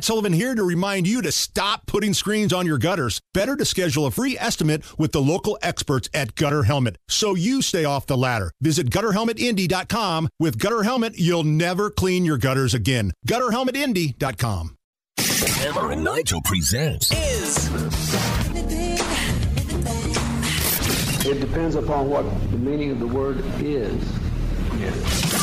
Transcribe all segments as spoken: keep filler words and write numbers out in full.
Matt Sullivan here to remind you to stop putting screens on your gutters. Better to schedule a free estimate with the local experts at Gutter Helmet so you stay off the ladder. Visit Gutter Helmet Indy dot com. With Gutter Helmet, you'll never clean your gutters again. Gutter Helmet Indy dot com. Hammer and Nigel presents Is It depends upon what the meaning of the word is. Yeah.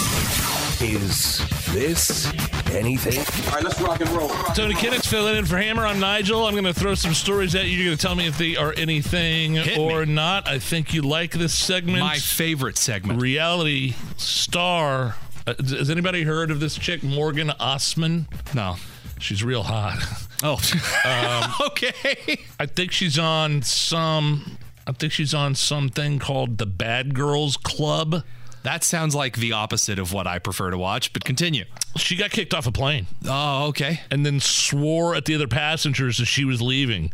Is this anything? All right, let's rock and roll. Rock Tony and roll. Kinnick's filling in for Hammer. I'm Nigel. I'm going to throw some stories at you. You're going to tell me if they are anything Hit or me. not. I think you like this segment. My favorite segment. Reality star. Uh, has anybody heard of this chick, Morgan Osman? No. She's real hot. Oh. Um, okay. I think she's on some... I think she's on something called the Bad Girls Club. That sounds like the opposite of what I prefer to watch, but continue. She got kicked off a plane. Oh, okay. And then swore at the other passengers as she was leaving.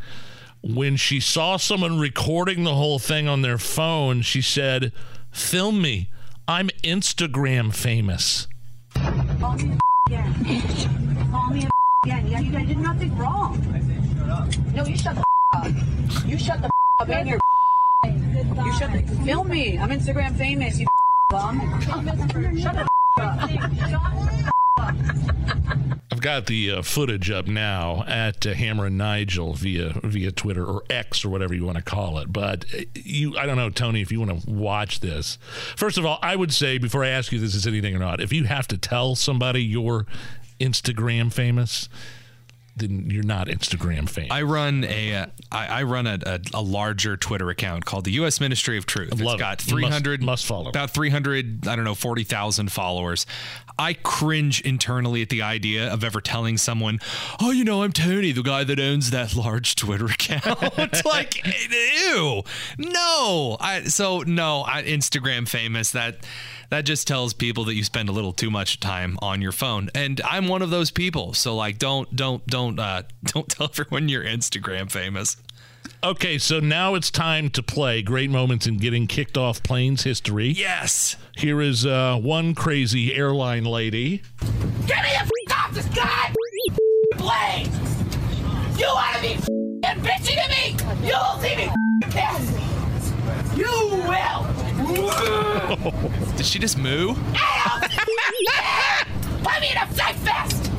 When she saw someone recording the whole thing on their phone, she said, "Film me. I'm Instagram famous." Call me a again. Call me a again. Yeah, you guys did nothing wrong. I said shut up. No, you shut the up. You shut the up and you're You shut the film me. I'm Instagram famous, you bum. Shut the up. I've got the uh, footage up now at uh, Hammer and Nigel via via Twitter or X or whatever you want to call it. But you, I don't know, Tony, if you want to watch this. First of all, I would say before I ask you if this is anything or not, if you have to tell somebody you're Instagram famous, then you're not Instagram famous. I run a uh, I, I run a, a, a larger Twitter account called the U S Ministry of Truth. It's got three hundred it. must, must about three hundred I don't know forty thousand followers. I cringe internally at the idea of ever telling someone, "Oh, you know, I'm Tony, the guy that owns that large Twitter account." It's like, ew, no. I so no, I, Instagram famous. That that just tells people that you spend a little too much time on your phone, and I'm one of those people. So like, don't don't don't uh, don't tell everyone you're Instagram famous. Okay, so now it's time to play Great Moments in Getting Kicked Off Planes History. Yes! Here is uh, one crazy airline lady. Get me the f*** off this goddamn plane! You ought to be f***ing bitchy to me! You'll see me f***ing pissed! You will! Did she just moo? Ow! Yeah! Put me in a f***ing fest!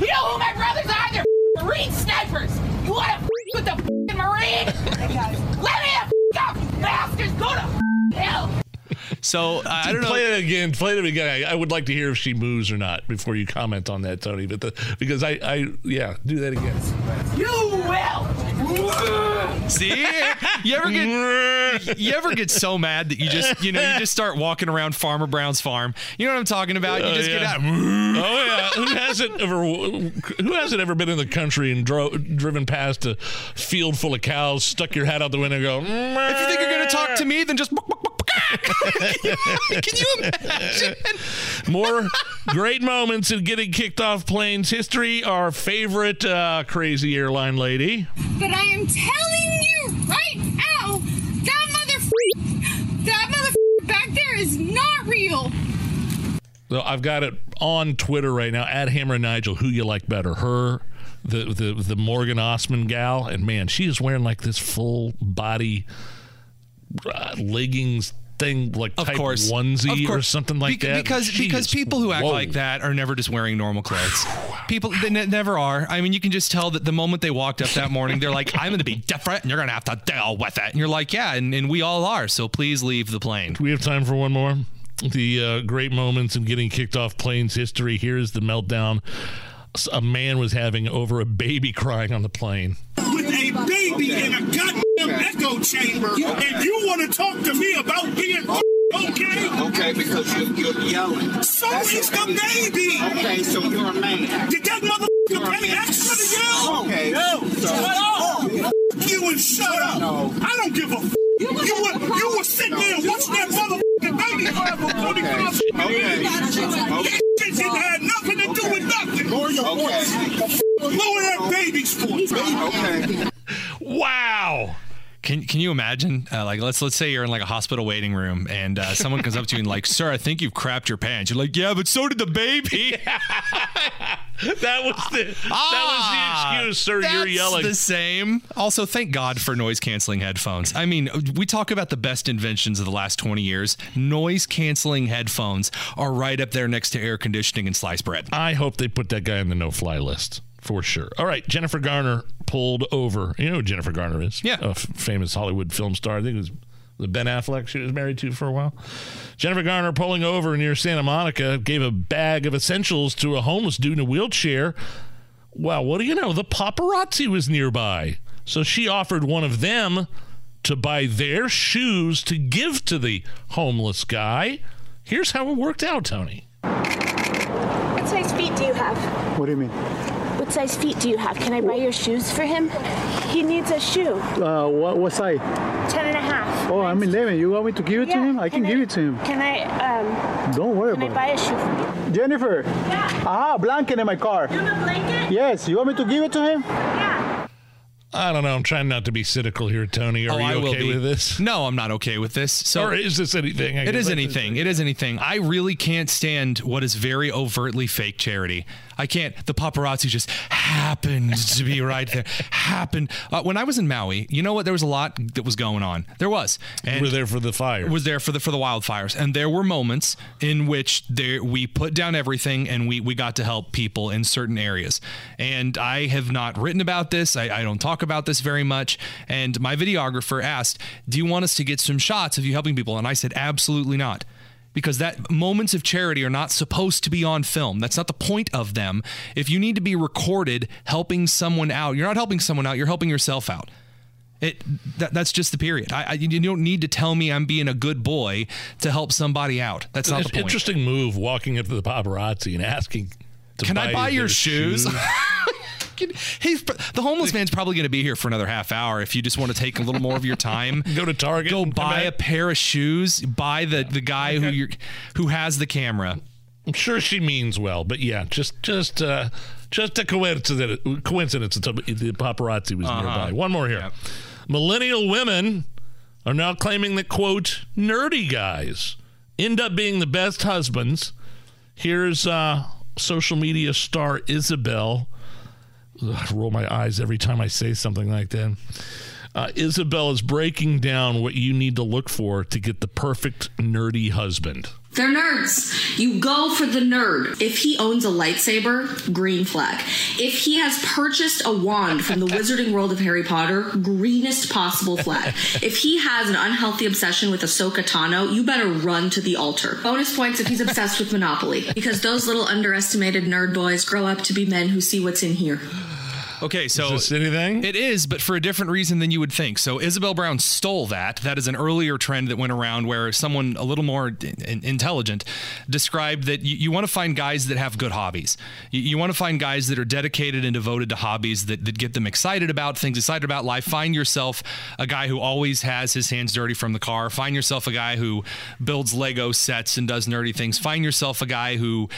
You know who my brothers are? They're f***ing Marine snipers! You want to f*** with the f***ing Marine? Let me f*** up, you bastards! Go to f***ing hell! So, uh, I don't play know. Play it again. Play it again. I, I would like to hear if she moves or not before you comment on that, Tony. But the, because I, I, yeah, do that again. You will! See? You ever get you ever get so mad that you just, you know, you just start walking around Farmer Brown's farm. You know what I'm talking about? You just uh, yeah. get out. Oh, yeah. Who hasn't ever Who hasn't ever been in the country and dro- driven past a field full of cows, stuck your hat out the window and go, "If you think you're going to talk to me, then just..." Can you imagine? More great moments in getting kicked off planes history. Our favorite uh, crazy airline lady. But I am telling you right now, that motherfucker, that motherfucker back there is not real. So I've got it on Twitter right now at Hammer and Nigel. Who you like better, her, the the the Morgan Osman gal, and man, she is wearing like this full body uh, leggings thing, like of type course. onesie of course. or something like Be- that. Because Jeez. because people who act Whoa. like that are never just wearing normal clothes. People, they ne- never are. I mean, you can just tell that the moment they walked up that morning, they're like, "I'm going to be different and you're going to have to deal with it." And you're like, yeah, and, and we all are. So please leave the plane. Do we have time for one more? The uh, great moments in getting kicked off planes history. Here is the meltdown a man was having over a baby crying on the plane. With a baby in a goddamn echo chamber, and you want to talk to me about being okay? Okay, because you're, you're yelling. So That's is the baby. Okay, so you're a man. Did that motherfucker pay extra to yell? Okay. No. So, oh, f- you and shut up. No. I don't give a f- You were, you were sitting there watching that motherfucking baby cry before the cops came. It had nothing to okay. do with nothing. Lower your voice. Lower that baby's voice. Okay. Wow. Can Can you imagine? Uh, like, let's let's say you're in like a hospital waiting room, and uh, someone comes up to you and like, "Sir, I think you've crapped your pants." You're like, "Yeah, but so did the baby." That was the ah, that was the excuse, sir. You're yelling. That's the same. Also, thank God for noise canceling headphones. I mean, we talk about the best inventions of the last twenty years. Noise canceling headphones are right up there next to air conditioning and sliced bread. I hope they put that guy on the no-fly list for sure. All right, Jennifer Garner pulled over. You know who Jennifer Garner is? Yeah, a f- famous Hollywood film star. I think it was. The Ben Affleck she was married to for a while. Jennifer Garner pulling over near Santa Monica gave a bag of essentials to a homeless dude in a wheelchair. Wow, what do you know? The paparazzi was nearby. So she offered one of them to buy their shoes to give to the homeless guy. Here's how it worked out, Tony. What size feet do you have? What do you mean? What size feet do you have? Can I buy your shoes for him? He needs a shoe. Uh, what, what size? Ten and a half. Oh, I'm eleven. You want me to give it yeah. to him? I can, can I, give it to him. Can I, um... Don't worry about it. Can I buy a shoe for you? Jennifer. Yeah. Ah, blanket in my car. You have a blanket? Yes. You want me to give it to him? Yeah. I don't know. I'm trying not to be cynical here, Tony. Are oh, you okay with this? No, I'm not okay with this. So, or is this anything? I it is like anything. This. It is anything. I really can't stand what is very overtly fake charity. I can't. The paparazzi just happened to be right there. Happened. Uh, when I was in Maui, you know what? There was a lot that was going on. There was. And we were there for the fires. Was there for the for the wildfires. And there were moments in which there, we put down everything and we, we got to help people in certain areas. And I have not written about this. I, I don't talk about this very much. And my videographer asked, do you want us to get some shots of you helping people? And I said, absolutely not. Because that moments of charity are not supposed to be on film. That's not the point of them. If you need to be recorded helping someone out, you're not helping someone out, you're helping yourself out. It that, that's just the period. I, I you don't need to tell me I'm being a good boy to help somebody out. That's not it's the point. Interesting move walking up to the paparazzi and asking to Can buy I buy your shoes? shoes? He's, the homeless man's probably going to be here for another half hour. If you just want to take a little more of your time, go to Target, go buy a pair of shoes, buy the, the guy who you're, who has the camera. I'm sure she means well, but yeah, just just uh, just a coincidence. Coincidence that the paparazzi was uh-huh. nearby. One more here. Yep. Millennial women are now claiming that quote nerdy guys end up being the best husbands. Here's uh, social media star Isabel. I roll my eyes every time I say something like that. Uh, Isabel is breaking down what you need to look for to get the perfect nerdy husband. They're nerds. You go for the nerd. If he owns a lightsaber, green flag. If he has purchased a wand from the wizarding world of Harry Potter, greenest possible flag. If he has an unhealthy obsession with Ahsoka Tano, you better run to the altar. Bonus points if he's obsessed with Monopoly, because those little underestimated nerd boys grow up to be men who see what's in here. Okay, so is this anything? It is, but for a different reason than you would think. So Isabel Brown stole that. That is an earlier trend that went around where someone a little more in- intelligent described that you, you want to find guys that have good hobbies. You, you want to find guys that are dedicated and devoted to hobbies that, that get them excited about things, excited about life. Find yourself a guy who always has his hands dirty from the car. Find yourself a guy who builds Lego sets and does nerdy things. Find yourself a guy who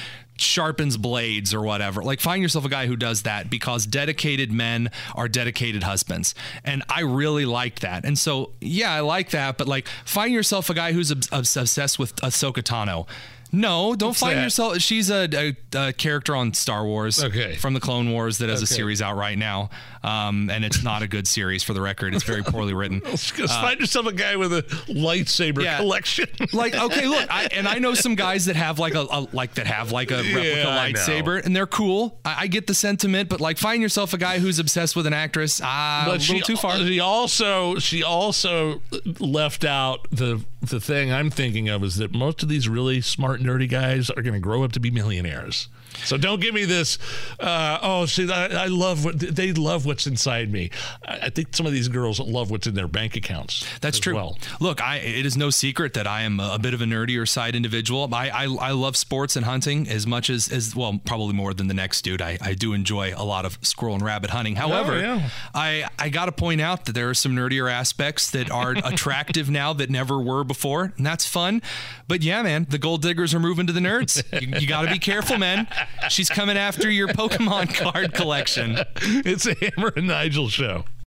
sharpens blades or whatever. Like, find yourself a guy who does that, because dedicated men are dedicated husbands. And I really liked that. And so, yeah, I like that. But like, find yourself a guy who's ob- obsessed with Ahsoka Tano. No, don't What's find that? yourself. She's a, a, a character on Star Wars okay. from the Clone Wars that has okay. a series out right now. Um, and it's not a good series, for the record. It's very poorly written. Uh, find yourself a guy with a lightsaber yeah. collection. Like, okay, look, I, and I know some guys that have like a, a like that have like a replica yeah, lightsaber, and they're cool. I, I get the sentiment, but like, find yourself a guy who's obsessed with an actress. Ah, uh, a little she, too far. She also she also left out the the thing I'm thinking of, is that most of these really smart nerdy guys are going to grow up to be millionaires. So don't give me this. Uh, oh, see, I, I love what they love what's inside me. I, I think some of these girls love what's in their bank accounts. That's true. Well. Look, I, it is no secret that I am a bit of a nerdier side individual. I, I, I love sports and hunting as much as, as well, probably more than the next dude. I, I do enjoy a lot of squirrel and rabbit hunting. However, oh, yeah. I, I got to point out that there are some nerdier aspects that are attractive now that never were before. And that's fun. But yeah, man, the gold diggers are moving to the nerds. You, you got to be careful, man. She's coming after your Pokemon card collection. It's a Hammer and Nigel show.